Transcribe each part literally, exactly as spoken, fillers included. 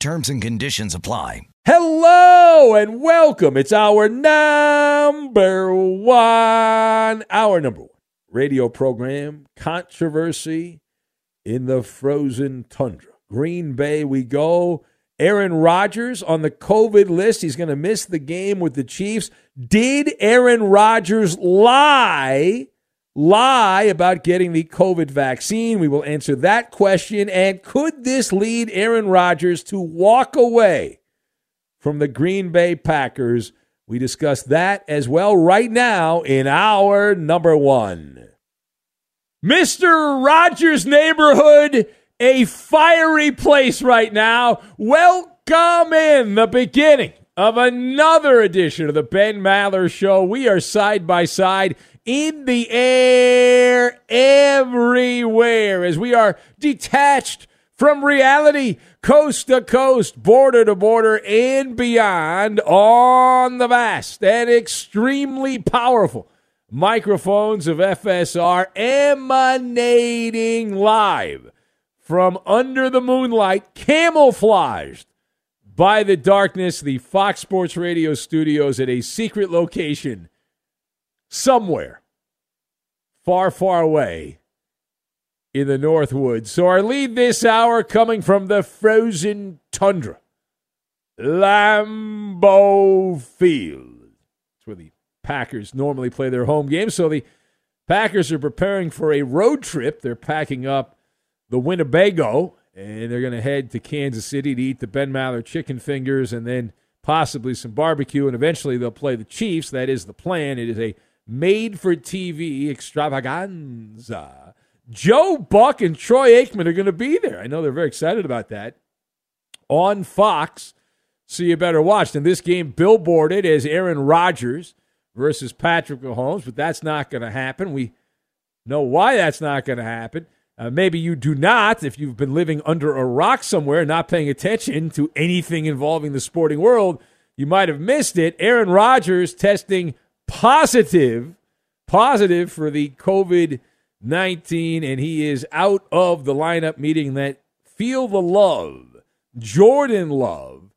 Terms and conditions apply. Hello and welcome. It's our number one, our number one radio program, Controversy in the Frozen Tundra. Green Bay we go. Aaron Rodgers on the COVID list. He's going to miss the game with the Chiefs. Did Aaron Rodgers lie, lie about getting the COVID vaccine? We will answer that question. And could this lead Aaron Rodgers to walk away from the Green Bay Packers? We discuss that as well right now in our number one. Mister Rodgers' neighborhood, a fiery place right now. Welcome in the beginning of another edition of the Ben Maller Show. We are side by side, in the air, everywhere, as we are detached from reality, coast to coast, border to border, and beyond, on the vast and extremely powerful microphones of F S R, emanating live from under the moonlight, camouflaged by the darkness, the Fox Sports Radio studios at a secret location somewhere far, far away in the North Woods. So our lead this hour coming from the frozen tundra, Lambeau Field. It's where the Packers normally play their home games. So the Packers are preparing for a road trip. They're packing up the Winnebago, and they're going to head to Kansas City to eat the Ben Maller chicken fingers and then possibly some barbecue, and eventually they'll play the Chiefs. That is the plan. It is a made-for-T V extravaganza. Joe Buck and Troy Aikman are going to be there. I know they're very excited about that. On Fox, so you better watch. And this game billboarded as Aaron Rodgers versus Patrick Mahomes, but that's not going to happen. We know why that's not going to happen. Uh, maybe you do not, if you've been living under a rock somewhere, not paying attention to anything involving the sporting world. You might have missed it. Aaron Rodgers testing positive positive for the covid nineteen, and he is out of the lineup, meaning that Feel the Love, Jordan Love,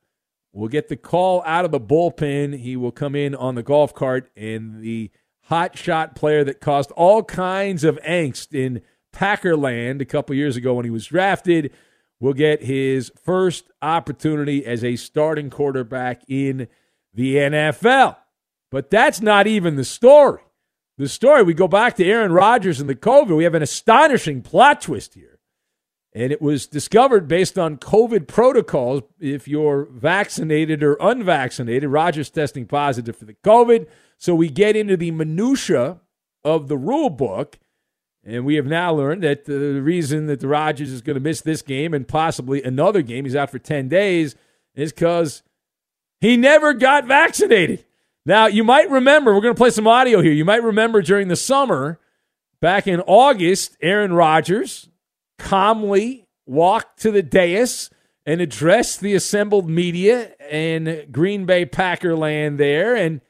will get the call out of the bullpen. He will come in on the golf cart, and the hot shot player that caused all kinds of angst in Packerland a couple years ago when he was drafted will get his first opportunity as a starting quarterback in the N F L. But that's not even the story. The story, we go back to Aaron Rodgers and the COVID. We have an astonishing plot twist here. And it was discovered based on COVID protocols. If you're vaccinated or unvaccinated, Rodgers testing positive for the COVID. So we get into the minutia of the rule book. And we have now learned that the reason that the Rodgers is going to miss this game and possibly another game, he's out for ten days, is because he never got vaccinated. Now, you might remember, we're going to play some audio here. You might remember during the summer, back in August, Aaron Rodgers calmly walked to the dais and addressed the assembled media in Green Bay Packerland there, and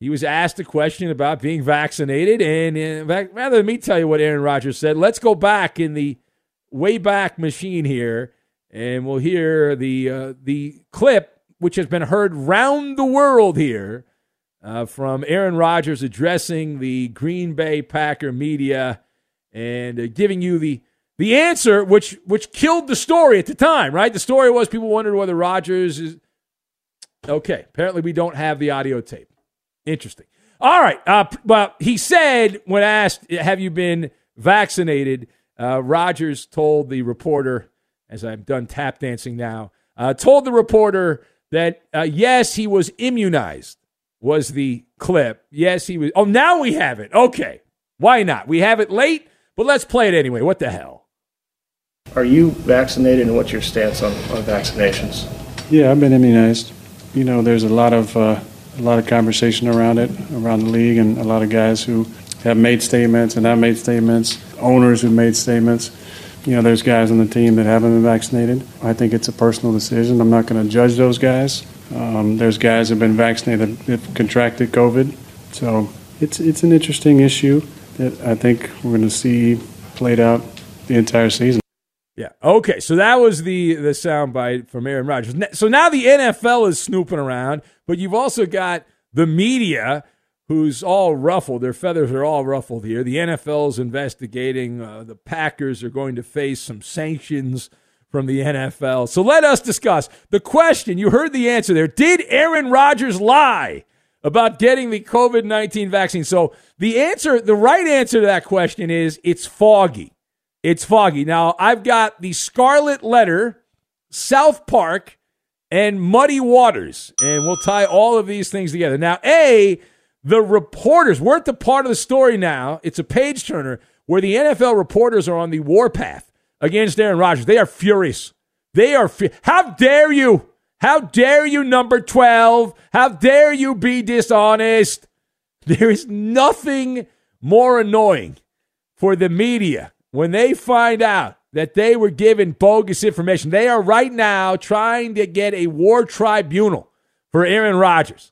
he was asked a question about being vaccinated, and in fact, rather than me tell you what Aaron Rodgers said, let's go back in the way back machine here, and we'll hear the uh, the clip, which has been heard round the world here, uh, from Aaron Rodgers addressing the Green Bay Packer media and uh, giving you the the answer, which which killed the story at the time, right? The story was people wondered whether Rodgers is okay. Apparently, we don't have the audio tape. Interesting. All right. Uh, well, he said when asked, have you been vaccinated? Uh, Rodgers told the reporter, as I'm done tap dancing now, uh, told the reporter that, uh, yes, he was immunized, was the clip. Yes, he was. Oh, now we have it. Okay. Why not? We have it late, but let's play it anyway. What the hell? Are you vaccinated, and what's your stance on, on vaccinations? Yeah, I've been immunized. You know, there's a lot of... Uh, A lot of conversation around it, around the league, and a lot of guys who have made statements and have made statements, owners who made statements. You know, there's guys on the team that haven't been vaccinated. I think it's a personal decision. I'm not going to judge those guys. Um, there's guys who have been vaccinated that have contracted COVID. So it's it's an interesting issue that I think we're going to see played out the entire season. Yeah, okay, so that was the, the soundbite from Aaron Rodgers. So now the N F L is snooping around, but you've also got the media who's all ruffled. Their feathers are all ruffled here. The N F L is investigating. Uh, the Packers are going to face some sanctions from the N F L. So let us discuss the question. You heard the answer there. Did Aaron Rodgers lie about getting the covid nineteen vaccine? So the answer, the right answer to that question is it's foggy. It's foggy. Now, I've got the Scarlet Letter, South Park, and Muddy Waters. And we'll tie all of these things together. Now, A, the reporters. We're at the part of the story now. It's a page-turner where the N F L reporters are on the warpath against Aaron Rodgers. They are furious. They are fu- How dare you? How dare you, number twelve? How dare you be dishonest? There is nothing more annoying for the media when they find out that they were given bogus information. They are right now trying to get a war tribunal for Aaron Rodgers.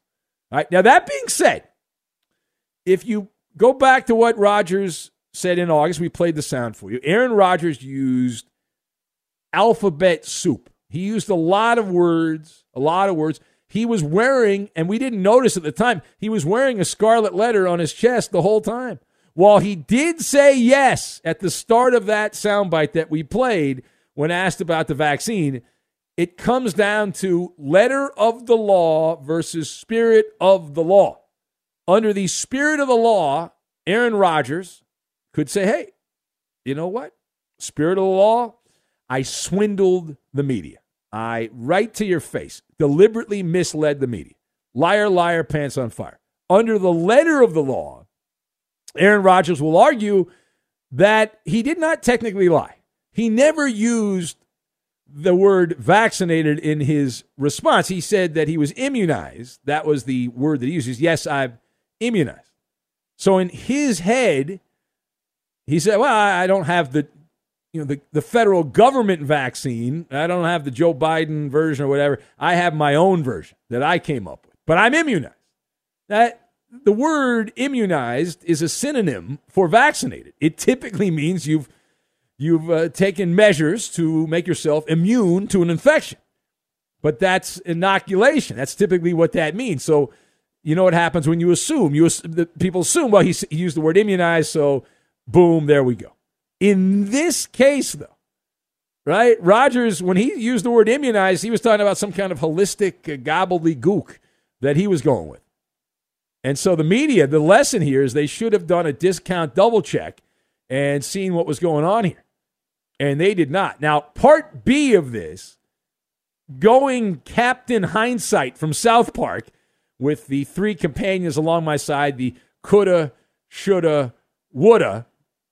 All right, now, that being said, if you go back to what Rodgers said in August, we played the sound for you. Aaron Rodgers used alphabet soup. He used a lot of words, a lot of words. He was wearing, and we didn't notice at the time, he was wearing a Scarlet Letter on his chest the whole time. While he did say yes at the start of that soundbite that we played when asked about the vaccine, it comes down to letter of the law versus spirit of the law. Under the spirit of the law, Aaron Rodgers could say, hey, you know what? Spirit of the law, I swindled the media. I, right to your face, deliberately misled the media. Liar, liar, pants on fire. Under the letter of the law, Aaron Rodgers will argue that he did not technically lie. He never used the word vaccinated in his response. He said that he was immunized. That was the word that he uses. Yes, I'm immunized. So in his head, he said, well, I don't have the, you know, the, the federal government vaccine. I don't have the Joe Biden version or whatever. I have my own version that I came up with, but I'm immunized. That the word immunized is a synonym for vaccinated. It typically means you've you've uh, taken measures to make yourself immune to an infection. But that's inoculation. That's typically what that means. So you know what happens when you assume. You the, people assume, well, he, he used the word immunized, so boom, there we go. In this case, though, right, Rodgers, when he used the word immunized, he was talking about some kind of holistic uh, gobbledygook that he was going with. And so the media, the lesson here is they should have done a discount double check and seen what was going on here. And they did not. Now, part B of this, going Captain Hindsight from South Park with the three companions along my side, the coulda, shoulda, woulda.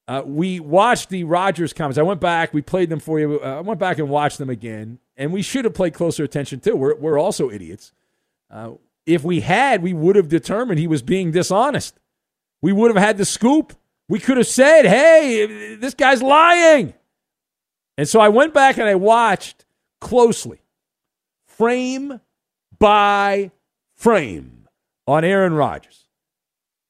Uh, we watched the Rodgers comments. I went back. We played them for you. Uh, I went back and watched them again. And we should have played closer attention, too. We're, we're also idiots. Uh, if we had, we would have determined he was being dishonest. We would have had the scoop. We could have said, hey, this guy's lying. And so I went back and I watched closely, frame by frame, on Aaron Rodgers.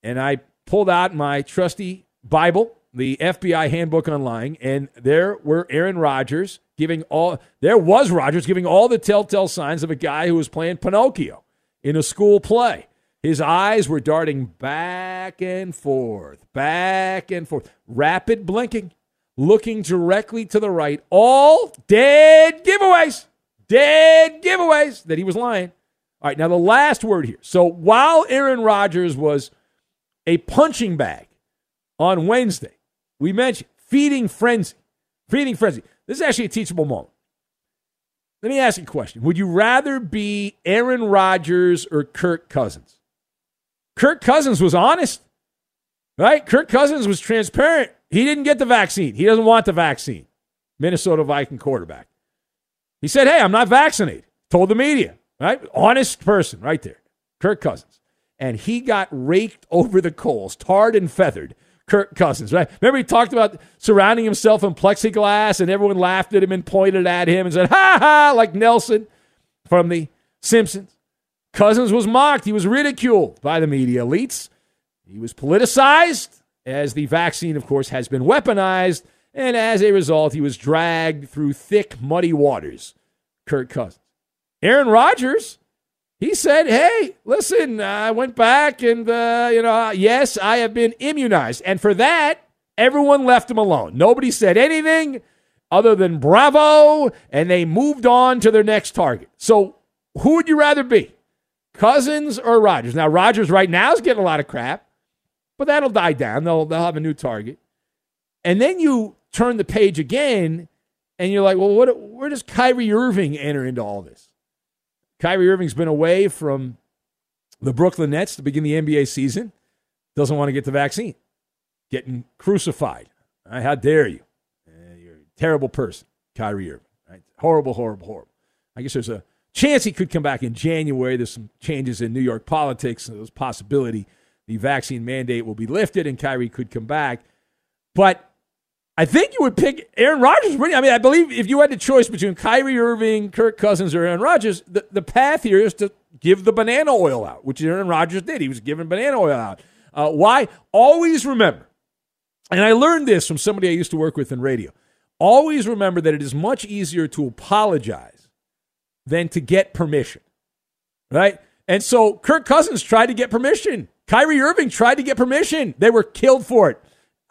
And I pulled out my trusty Bible, the F B I Handbook on Lying, and there were Aaron Rodgers giving all, there was Rodgers giving all the telltale signs of a guy who was playing Pinocchio in a school play. His eyes were darting back and forth, back and forth, rapid blinking, looking directly to the right, all dead giveaways, dead giveaways that he was lying. All right, now the last word here. So while Aaron Rodgers was a punching bag on Wednesday, we mentioned feeding frenzy. Feeding frenzy. This is actually a teachable moment. Let me ask you a question. Would you rather be Aaron Rodgers or Kirk Cousins? Kirk Cousins was honest, right? Kirk Cousins was transparent. He didn't get the vaccine. He doesn't want the vaccine. Minnesota Viking quarterback. He said, hey, I'm not vaccinated. Told the media, right? Honest person right there, Kirk Cousins. And he got raked over the coals, tarred and feathered. Kirk Cousins, right? Remember he talked about surrounding himself in plexiglass and everyone laughed at him and pointed at him and said, ha ha, like Nelson from The Simpsons. Cousins was mocked. He was ridiculed by the media elites. He was politicized as the vaccine, of course, has been weaponized. And as a result, he was dragged through thick, muddy waters. Kirk Cousins. Aaron Rodgers, he said, hey, listen, I went back and, uh, you know, yes, I have been immunized. And for that, everyone left him alone. Nobody said anything other than bravo, and they moved on to their next target. So who would you rather be, Cousins or Rodgers? Now, Rodgers right now is getting a lot of crap, but that'll die down. They'll, they'll have a new target. And then you turn the page again, and you're like, well, what, where does Kyrie Irving enter into all this? Kyrie Irving's been away from the Brooklyn Nets to begin the N B A season. Doesn't want to get the vaccine. Getting crucified. Right, how dare you? Uh, you're a terrible person, Kyrie Irving. Right? Horrible, horrible, horrible. I guess there's a chance he could come back in January. There's some changes in New York politics. So there's a possibility the vaccine mandate will be lifted and Kyrie could come back. But I think you would pick Aaron Rodgers. I mean, I believe if you had the choice between Kyrie Irving, Kirk Cousins, or Aaron Rodgers, the, the path here is to give the banana oil out, which Aaron Rodgers did. He was giving banana oil out. Uh, why? Always remember, and I learned this from somebody I used to work with in radio, always remember that it is much easier to apologize than to get permission, right? And so Kirk Cousins tried to get permission. Kyrie Irving tried to get permission. They were killed for it.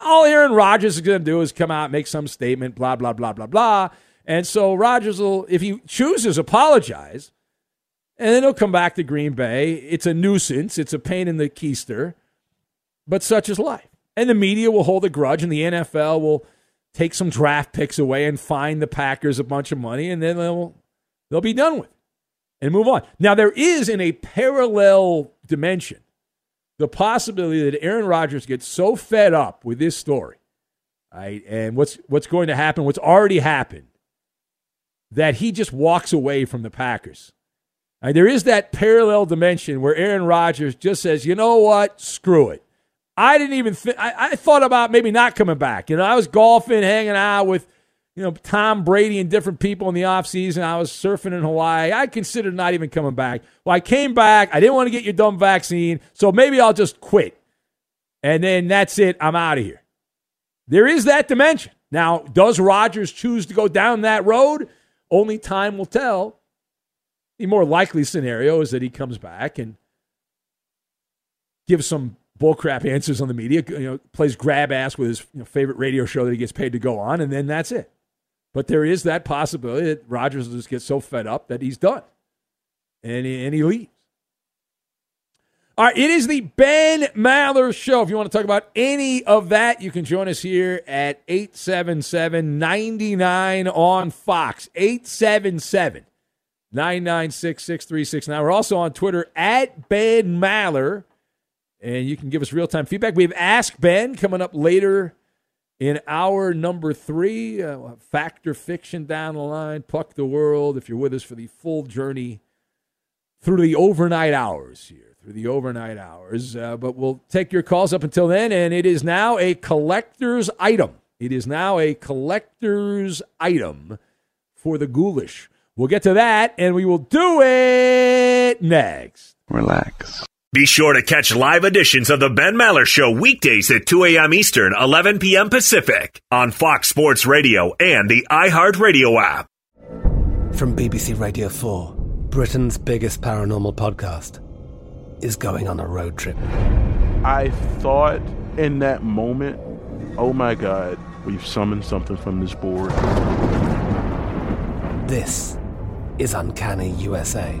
All Aaron Rodgers is going to do is come out, make some statement, blah, blah, blah, blah, blah. And so Rodgers will, if he chooses, apologize, and then he'll come back to Green Bay. It's a nuisance. It's a pain in the keister, but such is life. And the media will hold a grudge, and the N F L will take some draft picks away and fine the Packers a bunch of money, and then they'll, they'll be done with it and move on. Now, there is in a parallel dimension the possibility that Aaron Rodgers gets so fed up with this story, right, and what's what's going to happen, what's already happened, that he just walks away from the Packers. Right, there is that parallel dimension where Aaron Rodgers just says, you know what, screw it. I didn't even think, I thought about maybe not coming back. You know, I was golfing, hanging out with, you know, Tom Brady and different people in the offseason. I was surfing in Hawaii. I considered not even coming back. Well, I came back. I didn't want to get your dumb vaccine, so maybe I'll just quit. And then that's it. I'm out of here. There is that dimension. Now, does Rodgers choose to go down that road? Only time will tell. The more likely scenario is that he comes back and gives some bullcrap answers on the media, you know, plays grab ass with his, you know, favorite radio show that he gets paid to go on, and then that's it. But there is that possibility that Rodgers will just get so fed up that he's done, and he, and he leaves. All right, it is the Ben Maller Show. If you want to talk about any of that, you can join us here at eight seven seven, nine nine on Fox, eight seven seven, nine nine six, six three six nine. We're also on Twitter, at Ben Maller, and you can give us real-time feedback. We have Ask Ben coming up later in hour number three. Uh, we'll have Factor Fiction down the line, Puck the World, if you're with us for the full journey through the overnight hours here. Through the overnight hours. Uh, but we'll take your calls up until then, and it is now a collector's item. It is now a collector's item for the ghoulish. We'll get to that, and we will do it next. Relax. Be sure to catch live editions of The Ben Maller Show weekdays at two a.m. Eastern, eleven p.m. Pacific on Fox Sports Radio and the iHeartRadio app. From B B C Radio four, Britain's biggest paranormal podcast is going on a road trip. I thought in that moment, oh my God, we've summoned something from this board. This is Uncanny U S A.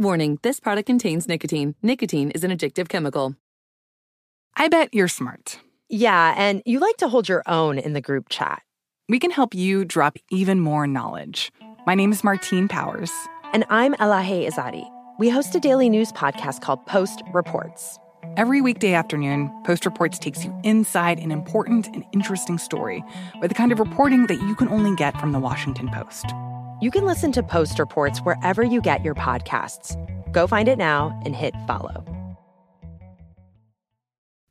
Warning, this product contains nicotine. Nicotine is an addictive chemical. I bet you're smart. Yeah, and you like to hold your own in the group chat. We can help you drop even more knowledge. My name is Martine Powers. And I'm Elahe Izadi. We host a daily news podcast called Post Reports. Every weekday afternoon, Post Reports takes you inside an important and interesting story with the kind of reporting that you can only get from the Washington Post. You can listen to Post Reports wherever you get your podcasts. Go find it now and hit follow.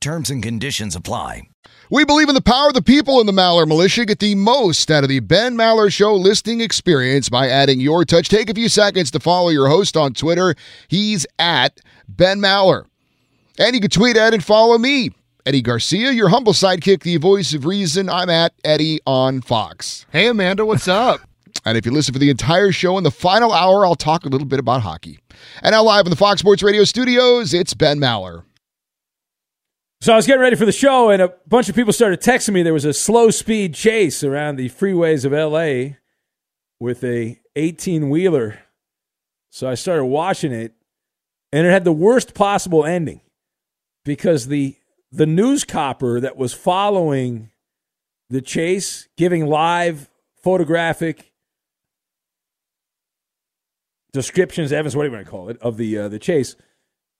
Terms and conditions apply. We believe in the power of the people in the Maller Militia. Get the most out of the Ben Maller Show listening experience by adding your touch. Take a few seconds to follow your host on Twitter. He's at Ben Maller. And you can tweet at and follow me, Eddie Garcia, your humble sidekick, the voice of reason. I'm at Eddie on Fox. Hey, Amanda, what's up? And if you listen for the entire show in the final hour, I'll talk a little bit about hockey. And now live in the Fox Sports Radio studios, it's Ben Maller. So I was getting ready for the show, and a bunch of people started texting me. There was a slow-speed chase around the freeways of L A with a eighteen-wheeler. So I started watching it, and it had the worst possible ending because the the news copper that was following the chase, giving live photographic descriptions, Evans, what do you want to call it, of the uh, the chase.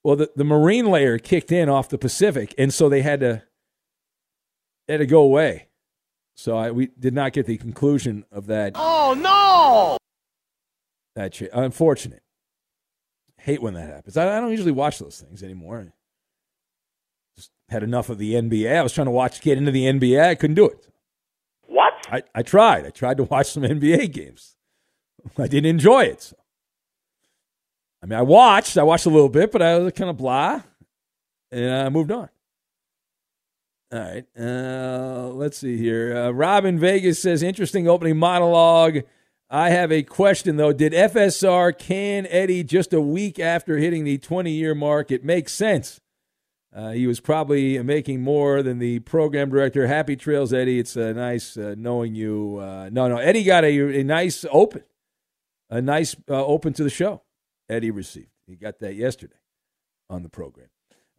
Well, the, the marine layer kicked in off the Pacific, and so they had to they had to go away. So I, we did not get the conclusion of that. Oh, no! That shit. Unfortunate. Hate when that happens. I, I don't usually watch those things anymore. Just had enough of the N B A. I was trying to watch, get into the N B A. I couldn't do it. What? I, I tried. I tried to watch some N B A games. I didn't enjoy it. So. I mean, I watched. I watched a little bit, but I was kind of blah, and I moved on. All right. Uh, let's see here. Uh, Rob in Vegas says, interesting opening monologue. I have a question, though. Did F S R can Eddie just a week after hitting the twenty-year mark? It makes sense. Uh, he was probably making more than the program director. Happy trails, Eddie. It's uh, nice uh, knowing you. Uh, no, no. Eddie got a, a nice open. A nice uh, open to the show. Eddie received. He got that yesterday on the program.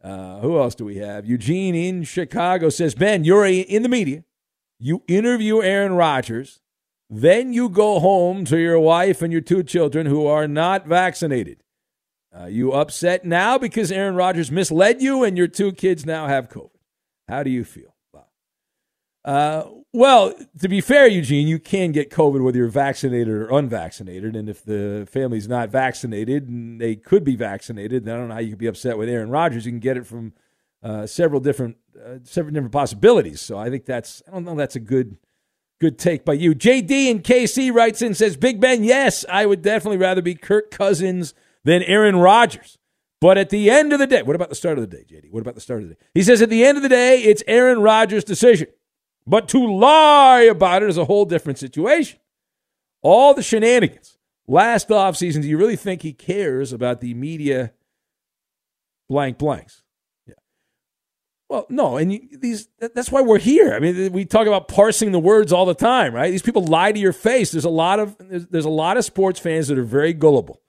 Uh, who else do we have? Eugene in Chicago says, Ben, you're in the media. You interview Aaron Rodgers. Then you go home to your wife and your two children who are not vaccinated. Uh, you upset now because Aaron Rodgers misled you and your two kids now have COVID. How do you feel? Wow. Uh, well, to be fair, Eugene, you can get COVID whether you're vaccinated or unvaccinated. And if the family's not vaccinated and they could be vaccinated, then I don't know how you could be upset with Aaron Rodgers. You can get it from uh, several different uh, several different possibilities. So I think that's, I don't know, that's a good good take by you. J D and K C writes in, says, Big Ben, yes, I would definitely rather be Kirk Cousins than Aaron Rodgers. But at the end of the day, what about the start of the day, J D? What about the start of the day? He says, at the end of the day, it's Aaron Rodgers' decision. But to lie about it is a whole different situation. All the shenanigans last offseason, do you really think he cares about the media blank blanks? Yeah. Well, no, and you, these that's why we're here. I mean, we talk about parsing the words all the time, right? These people lie to your face. There's a lot of there's, there's a lot of sports fans that are very gullible,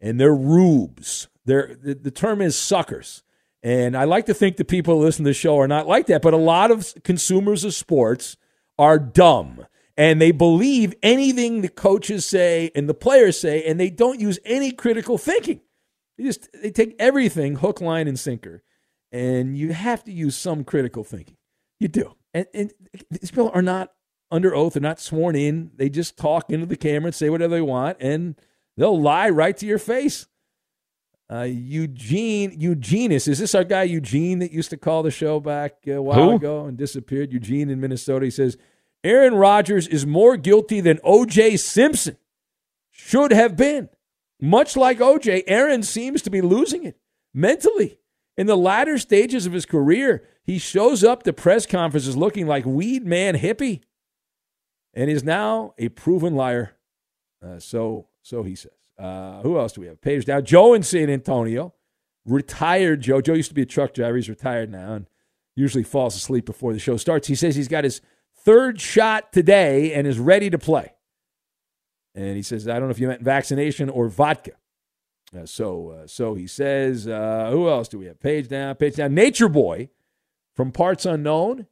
and they're rubes. They're the, the term is suckers. And I like to think the people who listen to the show are not like that, but a lot of consumers of sports are dumb, and they believe anything the coaches say and the players say, and they don't use any critical thinking. They just they take everything, hook, line, and sinker, and you have to use some critical thinking. You do. And, and these people are not under oath. They're not sworn in. They just talk into the camera and say whatever they want, and they'll lie right to your face. Uh, Eugene, Eugenius, is this our guy Eugene that used to call the show back a while Who? ago and disappeared? Eugene in Minnesota, he says, Aaron Rodgers is more guilty than O J Simpson should have been. Much like O J, Aaron seems to be losing it mentally. In the latter stages of his career, he shows up to press conferences looking like weed man hippie and is now a proven liar. Uh, so, so he says. Uh, who else do we have? Page down. Joe in San Antonio, retired Joe. Joe used to be a truck driver. He's retired now and usually falls asleep before the show starts. He says he's got his third shot today and is ready to play. And he says, I don't know if you meant vaccination or vodka. Uh, so uh, so he says, uh, who else do we have? Page down. Page down. Nature Boy from Parts Unknown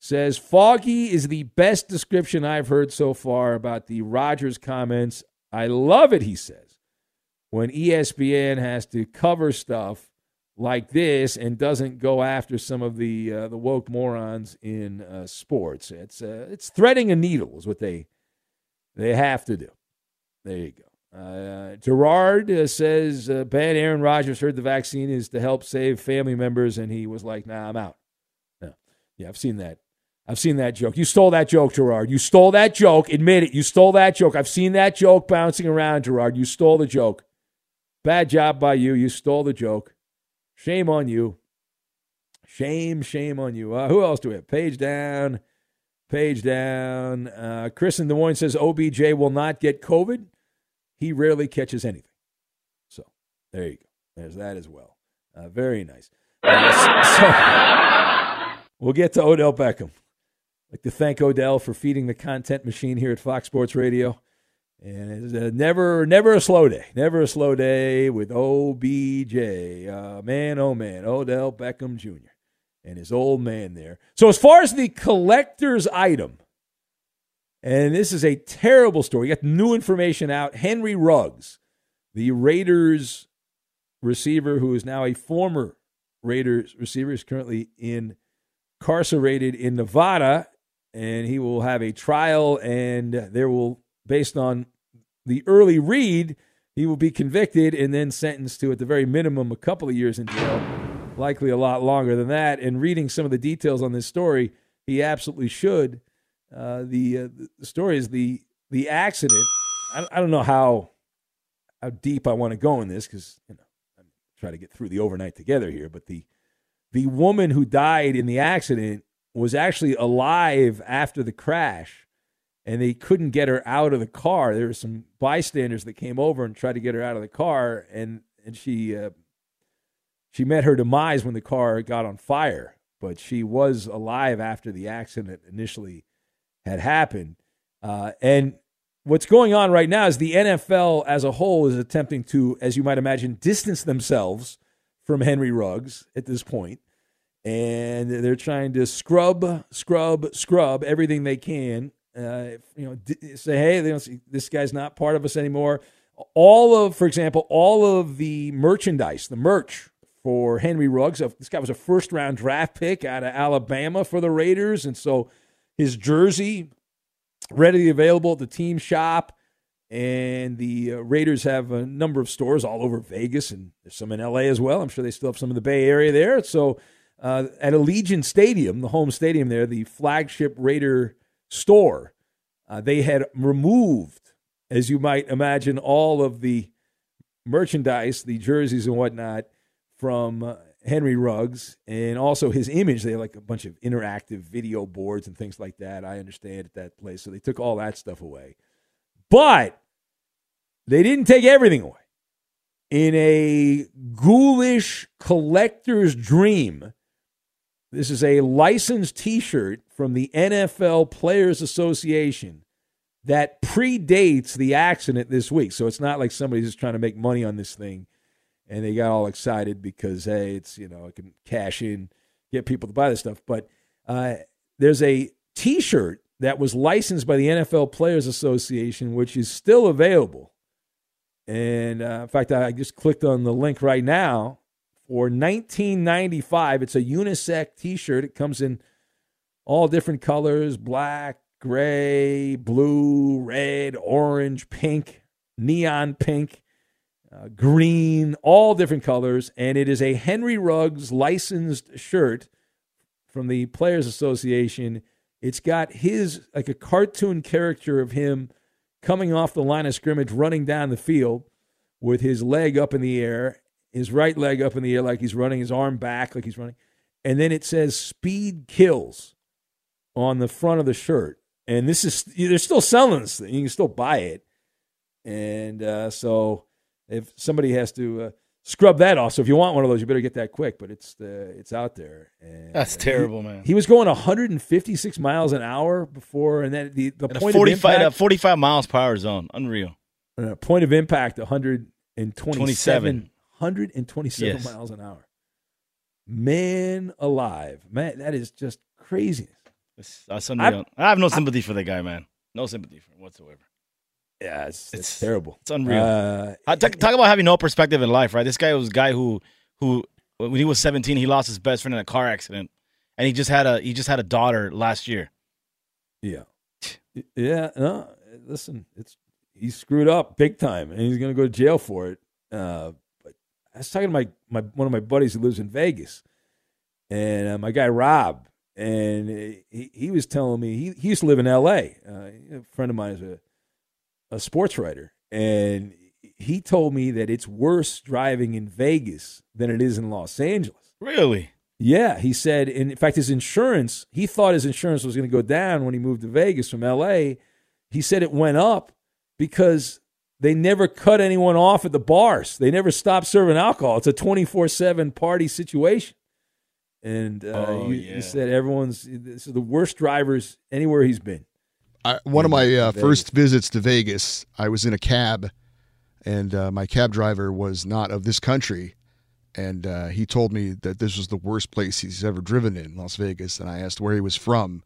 says, Foggy is the best description I've heard so far about the Rodgers comments. I love it, he says, when E S P N has to cover stuff like this and doesn't go after some of the uh, the woke morons in uh, sports. It's uh, it's threading a needle is what they they have to do. There you go. Uh, Gerard uh, says, uh, Ben, Aaron Rodgers heard the vaccine is to help save family members, and he was like, nah, I'm out. No. Yeah, I've seen that. I've seen that joke. You stole that joke, Gerard. You stole that joke. Admit it. You stole that joke. I've seen that joke bouncing around, Gerard. You stole the joke. Bad job by you. You stole the joke. Shame on you. Shame, shame on you. Uh, who else do we have? Page down. page down. Uh, Chris in Des Moines says O B J will not get COVID. He rarely catches anything. So there you go. There's that as well. Uh, very nice. Uh, so we'll get to Odell Beckham. I'd like to thank Odell for feeding the content machine here at Fox Sports Radio. And it's never, never a slow day. Never a slow day with O B J. Uh, man, oh, man, Odell Beckham Junior and his old man there. So as far as the collector's item, and this is a terrible story. You got new information out. Henry Ruggs, the Raiders receiver who is now a former Raiders receiver, is currently incarcerated in Nevada, and he will have a trial, and there will... based on the early read, he will be convicted and then sentenced to, at the very minimum, a couple of years in jail, likely a lot longer than that. And reading some of the details on this story, he absolutely should. Uh, the, uh, the story is the the accident. I, I don't know how how deep I want to go in this because you know I'm trying to get through the overnight together here. But the the woman who died in the accident was actually alive after the crash. And they couldn't get her out of the car. There were some bystanders that came over and tried to get her out of the car, and and she uh, she met her demise when the car got on fire. But she was alive after the accident initially had happened. Uh, and what's going on right now is the N F L as a whole is attempting to, as you might imagine, distance themselves from Henry Ruggs at this point. And they're trying to scrub, scrub, scrub everything they can. Uh, you know, d- say, hey, they don't see, this guy's not part of us anymore. All of, for example, all of the merchandise, the merch for Henry Ruggs, uh, this guy was a first-round draft pick out of Alabama for the Raiders, and so his jersey readily available at the team shop, and the uh, Raiders have a number of stores all over Vegas, and there's some in L A as well. I'm sure they still have some in the Bay Area there. So uh, at Allegiant Stadium, the home stadium there, the flagship Raider store, uh, they had removed, as you might imagine, all of the merchandise, the jerseys and whatnot, from uh, Henry Ruggs, and also his image. They had like a bunch of interactive video boards and things like that, I understand, at that place. So they took all that stuff away. But they didn't take everything away. In a ghoulish collector's dream, this is a licensed T-shirt from the N F L Players Association that predates the accident this week. So it's not like somebody's just trying to make money on this thing and they got all excited because, hey, it's, you know, I can cash in, get people to buy this stuff. But uh, there's a T-shirt that was licensed by the N F L Players Association, which is still available. And uh, in fact, I just clicked on the link right now. Or nineteen ninety-five dollars. It's a unisex T-shirt. It comes in all different colors, black, gray, blue, red, orange, pink, neon pink, uh, green, all different colors. And it is a Henry Ruggs licensed shirt from the Players Association. It's got his, like a cartoon character of him coming off the line of scrimmage, running down the field with his leg up in the air, his right leg up in the air like he's running, his arm back like he's running. And then it says "Speed Kills" on the front of the shirt. And this is, they're still selling this thing. You can still buy it. And uh, so if somebody has to uh, scrub that off. So if you want one of those, you better get that quick. But it's the, it's out there. And that's terrible, he, man. He was going one hundred fifty-six miles an hour before. And then the, the point forty-five, of impact. forty-five miles per hour zone. Unreal. Uh, point of impact, one hundred twenty-seven. one hundred twenty-seven yes. miles an hour. Man alive. Man, that is just craziness. I, I have no sympathy I, for that guy, man. No sympathy for him whatsoever. Yeah, it's, it's, it's terrible. It's unreal. Uh, I, talk, it, talk about having no perspective in life, right? This guy was a guy who, who, when he was seventeen, he lost his best friend in a car accident, and he just had a he just had a daughter last year. Yeah. yeah. No. Listen, it's he's screwed up big time, and he's gonna go to jail for it. Uh, I was talking to my, my one of my buddies who lives in Vegas, and uh, my guy Rob, and he, he was telling me he, he used to live in L A. Uh, a friend of mine is a a sports writer, and he told me that it's worse driving in Vegas than it is in Los Angeles. Really? Yeah, he said, in fact, his insurance, he thought his insurance was going to go down when he moved to Vegas from L A. He said it went up because they never cut anyone off at the bars. They never stopped serving alcohol. It's a twenty-four seven party situation. And uh, oh, he, yeah. he said everyone's this is the worst drivers anywhere he's been. I, one of my uh, first visits to Vegas, I was in a cab, and uh, my cab driver was not of this country. And uh, he told me that this was the worst place he's ever driven in, Las Vegas. And I asked where he was from,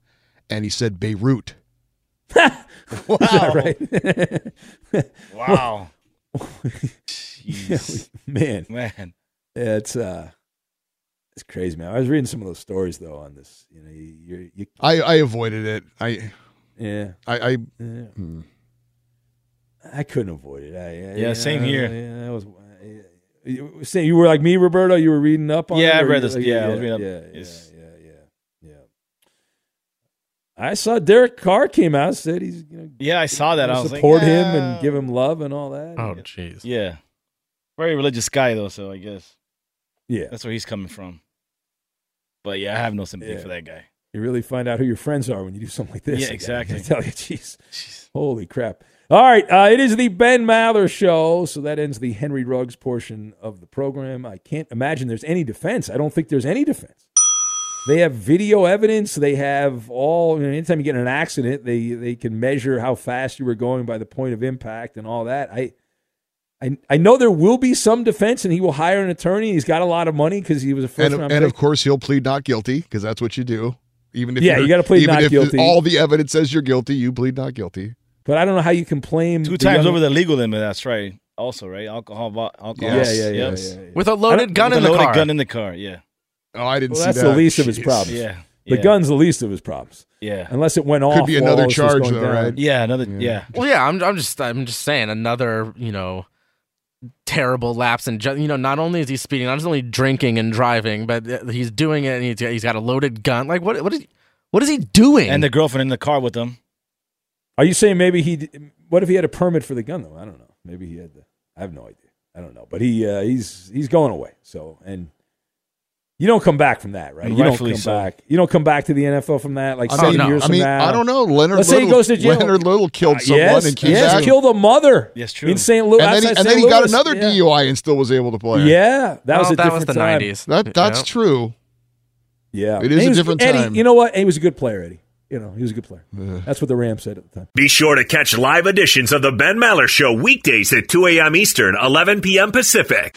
and he said Beirut. Wow. Is that right? Wow. Jeez. Man. Man. Yeah, it's, uh, it's crazy, man. I was reading some of those stories, though, on this. You know, you, you're, you... I, I avoided it. I Yeah. I I, yeah. Hmm. I couldn't avoid it. I, I, yeah, same I, here. Yeah, that was... I, You you were like me, Roberto. You were reading up on. Yeah, it, I read this. Like, yeah, yeah, I was reading up. Yeah, yes. yeah, yeah, yeah, yeah. I saw Derek Carr came out, said he's. You know, yeah, I saw that. I was support like, him yeah. and give him love and all that. Oh, jeez. Yeah, very religious guy though. So I guess. Yeah, that's where he's coming from. But yeah, I have no sympathy yeah. for that guy. You really find out who your friends are when you do something like this. Yeah, exactly. I tell you, jeez, holy crap. All right, uh, it is the Ben Maller Show, so that ends the Henry Ruggs portion of the program. I can't imagine there's any defense. I don't think there's any defense. They have video evidence. They have all, you know, anytime you get in an accident, they they can measure how fast you were going by the point of impact and all that. I I, I know there will be some defense, and he will hire an attorney. He's got a lot of money because he was a first-round pick. And, and of course, he'll plead not guilty because that's what you do. Even if yeah, you got to plead not guilty. All the evidence says you're guilty, you plead not guilty. But I don't know how you can blame two times young... over the legal limit. That's right. Also, right? Alcohol, alcohol. Yes. Yeah, yeah, yeah, yes. yeah, yeah, yeah. With a loaded gun with in the car. With a loaded gun in the car. Yeah. Oh, I didn't well, see that's that. That's the least Jeez. of his problems. Yeah, yeah. The gun's the least of his problems. Yeah. Unless it went off. Could be another charge, though, down. right? Yeah. Another. Yeah. yeah. Well, yeah. I'm. I'm just. I'm just saying. Another. You know. Terrible lapse and ju- you know not only is he speeding, not only drinking and driving, but he's doing it and he's, he's got a loaded gun. Like what? What is? What is he doing? And the girlfriend in the car with him. Are you saying maybe he? What if he had a permit for the gun though? I don't know. Maybe he had. The, I have no idea. I don't know. But he uh, he's he's going away. So and you don't come back from that, right? And you don't come so. back. You don't come back to the N F L from that. Like seven know. years I mean, from now. I don't know. Leonard. Let's Little, say he goes to jail. Leonard Little killed uh, someone yes, and came yes, back. Killed a mother. Yes, true. In Saint Louis, and then he, and then he got another yeah. D U I and still was able to play. Yeah, that well, was a that different was the time. nineties. That that's yeah. true. Yeah, it is and a was, different Eddie, time. You know what? He was a good player, Eddie. You know, he was a good player. That's what the Rams said at the time. Be sure to catch live editions of The Ben Maller Show weekdays at two a.m. Eastern, eleven p.m. Pacific.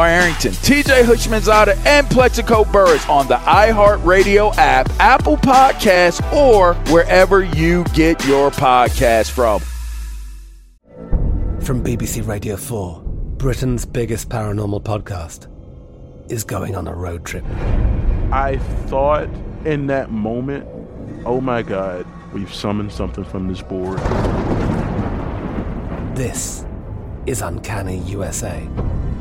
Arrington, T J Hushmanzada, and Plexico Burris on the iHeartRadio app, Apple Podcasts, or wherever you get your podcast from. From B B C Radio four, Britain's biggest paranormal podcast is going on a road trip. I thought in that moment, oh my God, we've summoned something from this board. This is Uncanny U S A.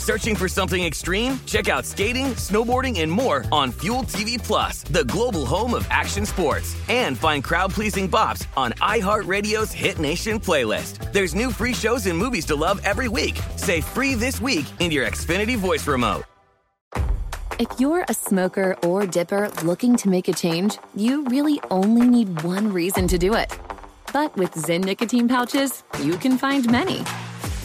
Searching for something extreme? Check out skating, snowboarding, and more on Fuel T V Plus, the global home of action sports. And find crowd-pleasing bops on iHeartRadio's Hit Nation playlist. There's new free shows and movies to love every week. Say free this week in your Xfinity voice remote. If you're a smoker or dipper looking to make a change, you really only need one reason to do it. But with Zyn nicotine pouches, you can find many.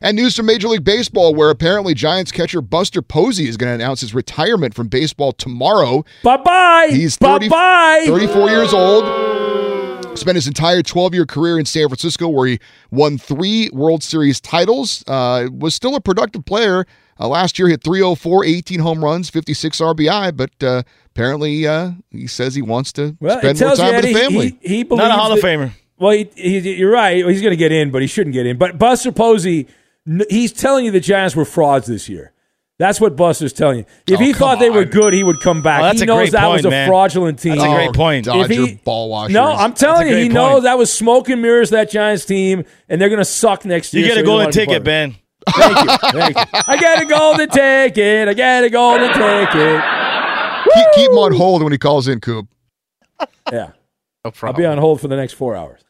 And news from Major League Baseball, where apparently Giants catcher Buster Posey is going to announce his retirement from baseball tomorrow. Bye-bye! He's thirty, Bye-bye. thirty-four years old. Spent his entire twelve-year career in San Francisco, where he won three World Series titles. Uh, was still a productive player. Uh, last year, hit three oh four, eighteen home runs, fifty-six R B I, but uh, apparently uh, he says he wants to well, spend more time with his family. He, he, he Not a Hall of that, Famer. Well, he, he, you're right. He's going to get in, but he shouldn't get in. But Buster Posey... He's telling you the Giants were frauds this year. That's what Buster's telling you. If oh, he thought they on. were good, he would come back. Oh, he knows that point, was a man. fraudulent team. That's a great point. If Dodger he, ball washers. No, I'm telling you, he point. knows that was smoke and mirrors, that Giants team, and they're going to suck next year. You get so a golden ticket, Ben. Thank you. Thank you. I got a golden ticket. I got a golden ticket. Keep, keep him on hold when he calls in, Coop. Yeah. No problem. I'll be on hold for the next four hours.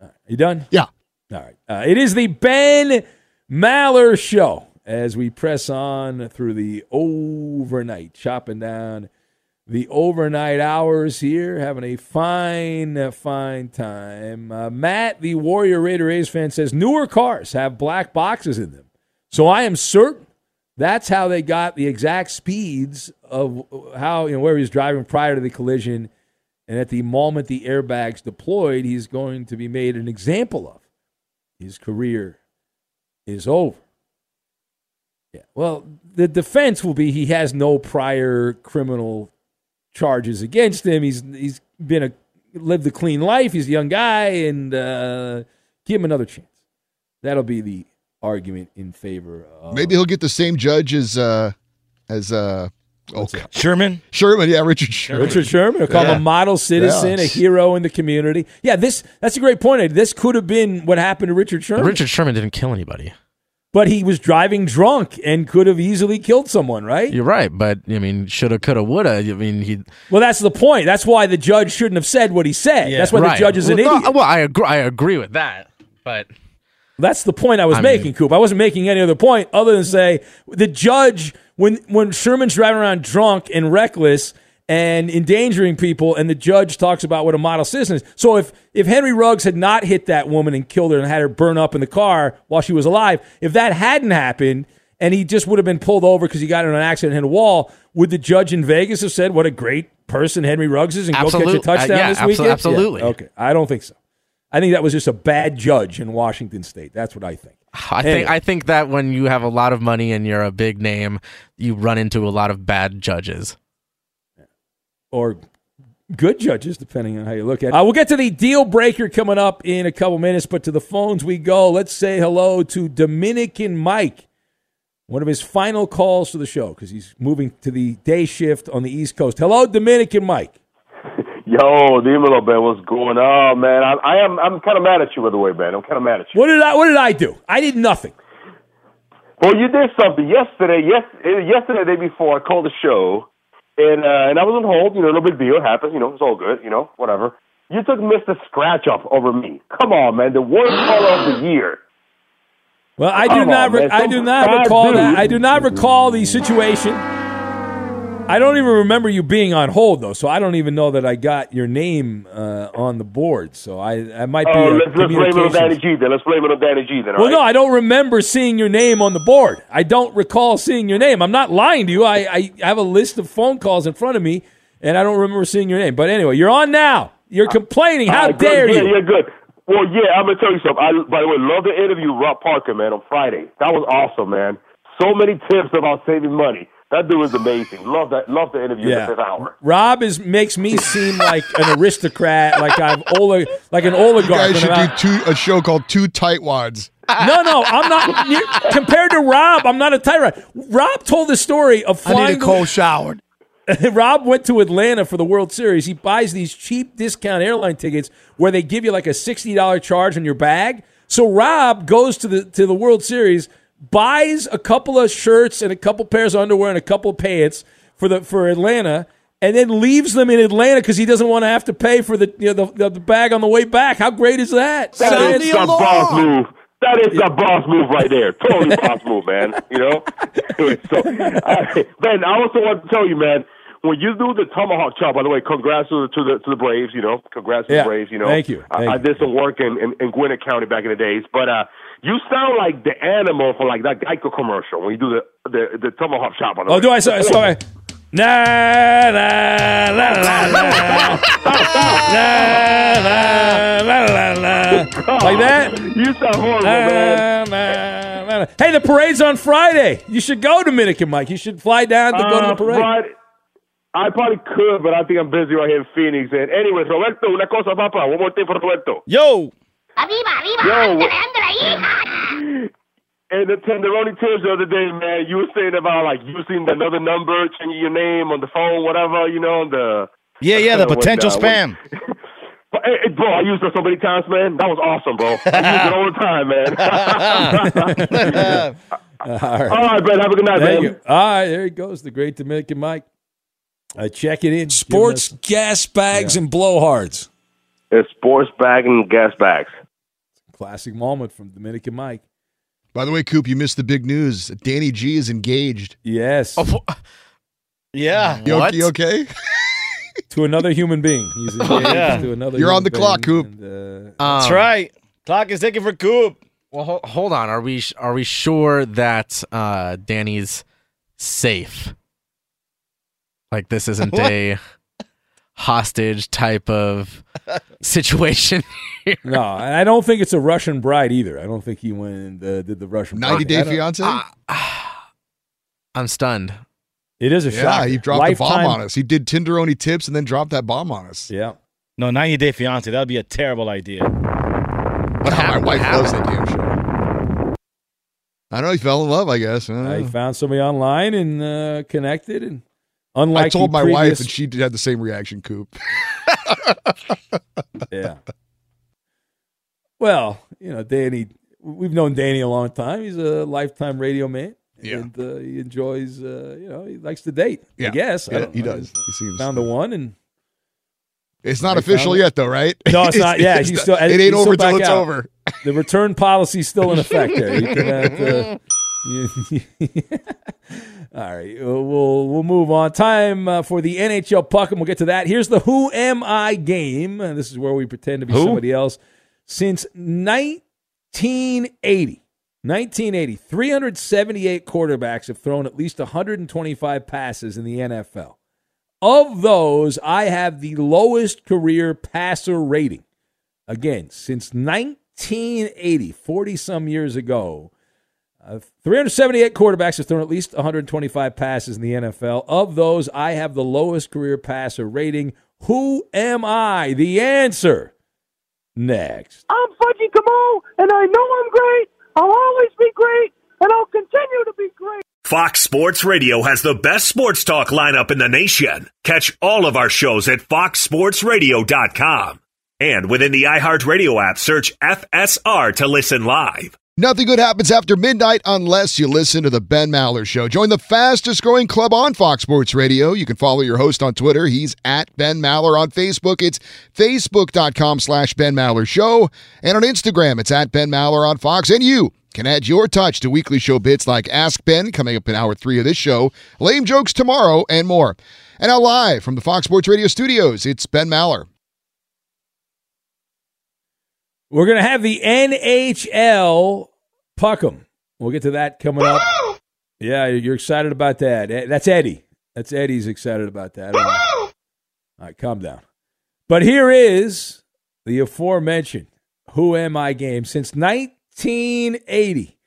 All right. You done? Yeah. All right. Uh, it is the Ben Maller Show as we press on through the overnight, chopping down the overnight hours here, having a fine, fine time. Uh, Matt, the Warrior Raider A's fan, says newer cars have black boxes in them. So I am certain that's how they got the exact speeds of how, you know, where he was driving prior to the collision. And at the moment the airbags deployed, he's going to be made an example of. His career is over. Yeah. Well, the defense will be he has no prior criminal charges against him. He's he's been a lived a clean life. He's a young guy, and uh, give him another chance. That'll be the argument in favor of. Maybe he'll get the same judge as uh, as uh, oh, Sherman. Sherman, yeah, Richard Sherman. Richard Sherman. He'll call yeah. him a model citizen, yeah. a hero in the community. Yeah, this that's a great point. This could have been what happened to Richard Sherman. But Richard Sherman didn't kill anybody. But he was driving drunk and could have easily killed someone, right? You're right, but, I mean, shoulda, coulda, woulda. I mean, he. Well, that's the point. That's why the judge shouldn't have said what he said. Yeah, that's why right. the judge is well, an no, idiot. Well, I agree, I agree with that, but... That's the point I was I making, mean, Coop. I wasn't making any other point other than say the judge, when when Sherman's driving around drunk and reckless and endangering people, and the judge talks about what a model citizen is. So if, if Henry Ruggs had not hit that woman and killed her and had her burn up in the car while she was alive, if that hadn't happened and he just would have been pulled over because he got in an accident and hit a wall, would the judge in Vegas have said what a great person Henry Ruggs is and absolutely. go catch a touchdown uh, yeah, this abso- weekend? Absolutely. Yeah. Okay, I don't think so. I think that was just a bad judge in Washington State. That's what I think. I think anyway. I think that when you have a lot of money and you're a big name, you run into a lot of bad judges. Yeah. Or good judges, depending on how you look at it. Uh, we'll get to the deal breaker coming up in a couple minutes, but to the phones we go. Let's say hello to Dominican Mike, one of his final calls to the show because he's moving to the day shift on the East Coast. Hello, Dominican Mike. Yo, D'Amico, Ben, what's going on, man? I, I am. I'm kind of mad at you, by the way, Ben. I'm kind of mad at you. What did I? What did I do? I did nothing. Well, you did something yesterday. Yes, yesterday, the day before, I called the show, and uh, and I was on hold. You know, no big deal. It happens. You know, it's all good. You know, whatever. You took Mister Scratch off over me. Come on, man. The worst call of the year. Well, I do Come not. Re- I do not recall that. I do not recall the situation. I don't even remember you being on hold, though, so I don't even know that I got your name uh, on the board. So I, I might be. Oh, let's, let's blame it on Danny G then. Let's blame it on Danny G then. Well, right? No, I don't remember seeing your name on the board. I don't recall seeing your name. I'm not lying to you. I, I have a list of phone calls in front of me, and I don't remember seeing your name. But anyway, you're on now. You're complaining. How uh, dare good, you? Yeah, yeah, good. Well, yeah, I'm going to tell you something. I, by the way, love the interview with Rob Parker, man, on Friday. That was awesome, man. So many tips about saving money. That dude is amazing. Love that. Love the interview yeah. this hour. Rob is makes me seem like an aristocrat, like I'm olig- like an oligarch. You guys should I- do two, a show called Two Tightwads. No, no, I'm not. Compared to Rob, I'm not a tightwad. Rob told the story of flying. I need a cold shower. Rob went to Atlanta for the World Series. He buys these cheap discount airline tickets where they give you like a sixty dollars charge on your bag. So Rob goes to the to the World Series, buys a couple of shirts and a couple pairs of underwear and a couple of pants for the for Atlanta, and then leaves them in Atlanta because he doesn't want to have to pay for the you know the, the bag on the way back. How great is that? That Sound is the alarm. boss move. That is the boss move right there. Totally boss move, man. You know. So, uh, Ben, I also want to tell you, man, when you do the tomahawk chop. By the way, congrats to the to the, to the Braves. You know, congrats yeah. to the Braves. You know, thank you. Thank I, I did some work in, in in Gwinnett County back in the days, but. uh You sound like the animal for like that Geico commercial when you do the the, the tomahawk chop on the. Oh, way. do I? Sorry, sorry. Na la la la la. Like that? You sound horrible, man. Na, na, na, na. Hey, the parade's on Friday. You should go, Dominican Mike. You should fly down to uh, go to the parade. Friday. I probably could, but I think I'm busy right here in Phoenix. And anyways, Roberto, una cosa, papa. One more thing for Roberto. Yo. Arriba, arriba, yo, andra, and the tenderoni tips the other day, man, you were saying about like using another number, changing your name on the phone, whatever, you know, the yeah, yeah, the potential what, uh, spam. What, hey, bro, I used it so many times, man. That was awesome, bro. I used it all the time, man. all right, all right, man. Have a good night, Thank man. You. All right, there he goes, the great Dominican Mike. I right, check it in. Sports gas bags yeah. and blowhards. It's sports bag and gas bags. Classic moment from Dominican Mike. By the way, Coop, you missed the big news. Danny G is engaged. Yes. Oh, yeah. You what? okay? To another human being. He's engaged yeah. to another. You're human on the being clock, Coop. And, uh, um, that's right. Clock is ticking for Coop. Well, ho- hold on. Are we are we sure that uh, Danny's safe? Like this isn't a hostage type of situation here. No, I don't think it's a Russian bride either. I don't think he went and uh, did the Russian bride. ninety day fiance? Uh, uh, I'm stunned. It is a yeah, shock. Yeah, he dropped Lifetime. a bomb on us. He did Tinderoni tips and then dropped that bomb on us. Yeah. No, ninety day fiance, that would be a terrible idea. What happened? No, my wife loves that damn show. I don't know. He fell in love, I guess. I uh, he found somebody online and uh, connected and Unlike I told my previous... wife, and she had the same reaction, Coop. yeah. Well, you know, Danny, we've known Danny a long time. He's a lifetime radio man. Yeah. And uh, he enjoys, uh, you know, he likes to date, yeah. I guess. Yeah, I he know. does. He seems found the one. and It's not official yet, though, right? No, it's, it's not. Yeah. It's he's not, still, it ain't over till it's out. over. The return policy's still in effect there. You cannot... Uh, All right, we'll we'll move on. Time uh, for the N H L puck, and we'll get to that. Here's the Who Am I game. And this is where we pretend to be Who? somebody else. Since nineteen eighty, nineteen eighty, three hundred seventy-eight quarterbacks have thrown at least one hundred twenty-five passes in the N F L. Of those, I have the lowest career passer rating. Again, since nineteen eighty, forty-some years ago, Uh, three hundred seventy-eight quarterbacks have thrown at least one hundred twenty-five passes in the N F L. Of those, I have the lowest career passer rating. Who am I? The answer next. I'm Fudgy Camo, and I know I'm great. I'll always be great, and I'll continue to be great. Fox Sports Radio has the best sports talk lineup in the nation. Catch all of our shows at fox sports radio dot com. And within the iHeartRadio app, search F S R to listen live. Nothing good happens after midnight unless you listen to the Ben Maller Show. Join the fastest-growing club on Fox Sports Radio. You can follow your host on Twitter. He's at Ben Maller. On Facebook, it's facebook.com slash Ben Maller Show. And on Instagram, it's at Ben Maller on Fox. And you can add your touch to weekly show bits like Ask Ben, coming up in hour three of this show, Lame Jokes tomorrow, and more. And now live from the Fox Sports Radio studios, it's Ben Maller. We're going to have the N H L Puck 'em. We'll get to that coming up. Woo! Yeah, you're excited about that. That's Eddie. That's Eddie's excited about that. All right, calm down. But here is the aforementioned Who Am I game. Since nineteen eighty,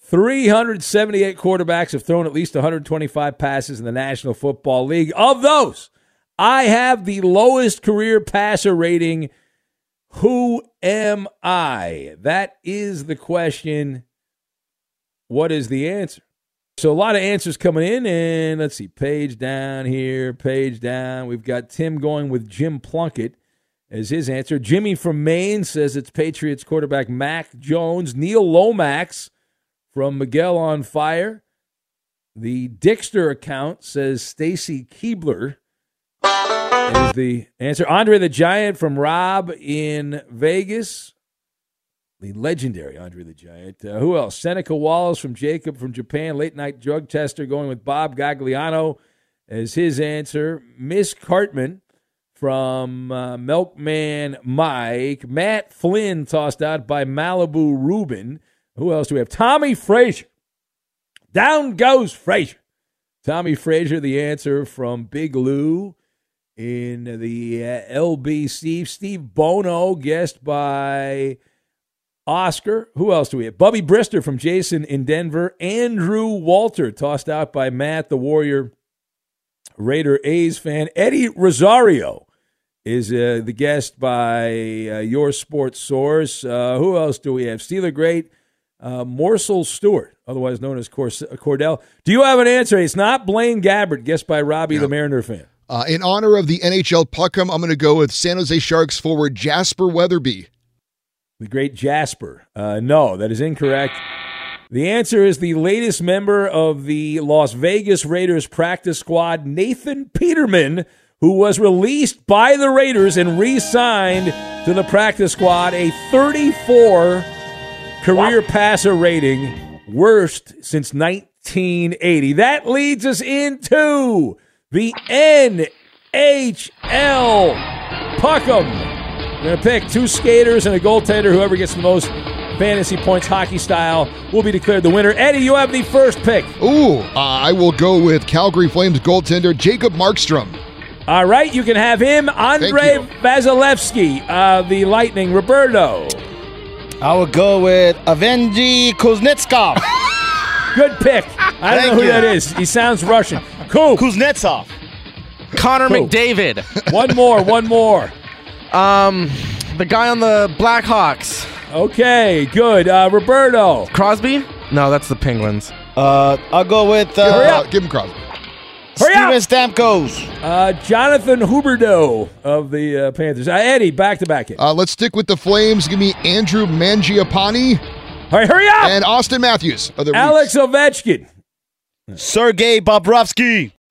three hundred seventy-eight quarterbacks have thrown at least one hundred twenty-five passes in the National Football League. Of those, I have the lowest career passer rating. Who am I? That is the question. What is the answer? So a lot of answers coming in, and let's see, page down here, page down. We've got Tim going with Jim Plunkett as his answer. Jimmy from Maine says it's Patriots quarterback Mac Jones. Neil Lomax from Miguel on Fire. The Dixter account says Stacy Keebler is the answer. Andre the Giant from Rob in Vegas. The legendary Andre the Giant. Uh, who else? Seneca Wallace from Jacob from Japan. Late night drug tester going with Bob Gagliano as his answer. Miss Cartman from uh, Milkman Mike. Matt Flynn tossed out by Malibu Rubin. Who else do we have? Tommy Frazier. Down goes Frazier. Tommy Frazier, the answer from Big Lou in the uh, L B C. Steve Bono, guessed by Oscar. Who else do we have? Bubby Brister from Jason in Denver. Andrew Walter, tossed out by Matt, the Warrior Raider A's fan. Eddie Rosario is uh, the guest by uh, Your Sports Source. Uh, who else do we have? Steeler great uh, Morsel Stewart, otherwise known as Cor- Cordell. Do you have an answer? It's not Blaine Gabbert, guessed by Robbie, yeah, the Mariner fan. Uh, in honor of the N H L Puck 'em, I'm going to go with San Jose Sharks forward Jasper Weatherby. The great Jasper. Uh, no, that is incorrect. The answer is the latest member of the Las Vegas Raiders practice squad, Nathan Peterman, who was released by the Raiders and re-signed to the practice squad, a thirty-four career wow. passer rating, worst since nineteen eighty. That leads us into the N H L Puck 'em. We're going to pick two skaters and a goaltender. Whoever gets the most fantasy points, hockey style, will be declared the winner. Eddie, you have the first pick. Ooh, uh, I will go with Calgary Flames goaltender Jacob Markstrom. All right, you can have him. Andre Vasilevsky, uh, the Lightning. Roberto. I will go with Avengy Kuznetsov. Good pick. I don't Thank know who you. that is. He sounds Russian. Cool. Kuznetsov. Connor cool. McDavid. One more, one more. Um, the guy on the Blackhawks. Okay, good. Uh, Roberto. Crosby? No, that's the Penguins. Uh, I'll go with... Uh, yeah, hurry up. Uh, give him Crosby. Hurry Steven up. Steven Stamkos. Uh, Jonathan Huberdeau of the uh, Panthers. Uh, Eddie, back-to-back it. Uh, let's stick with the Flames. Give me Andrew Mangiapane. All right, hurry up. And Austin Matthews. Alex Reefs. Ovechkin. Sergei Bobrovsky.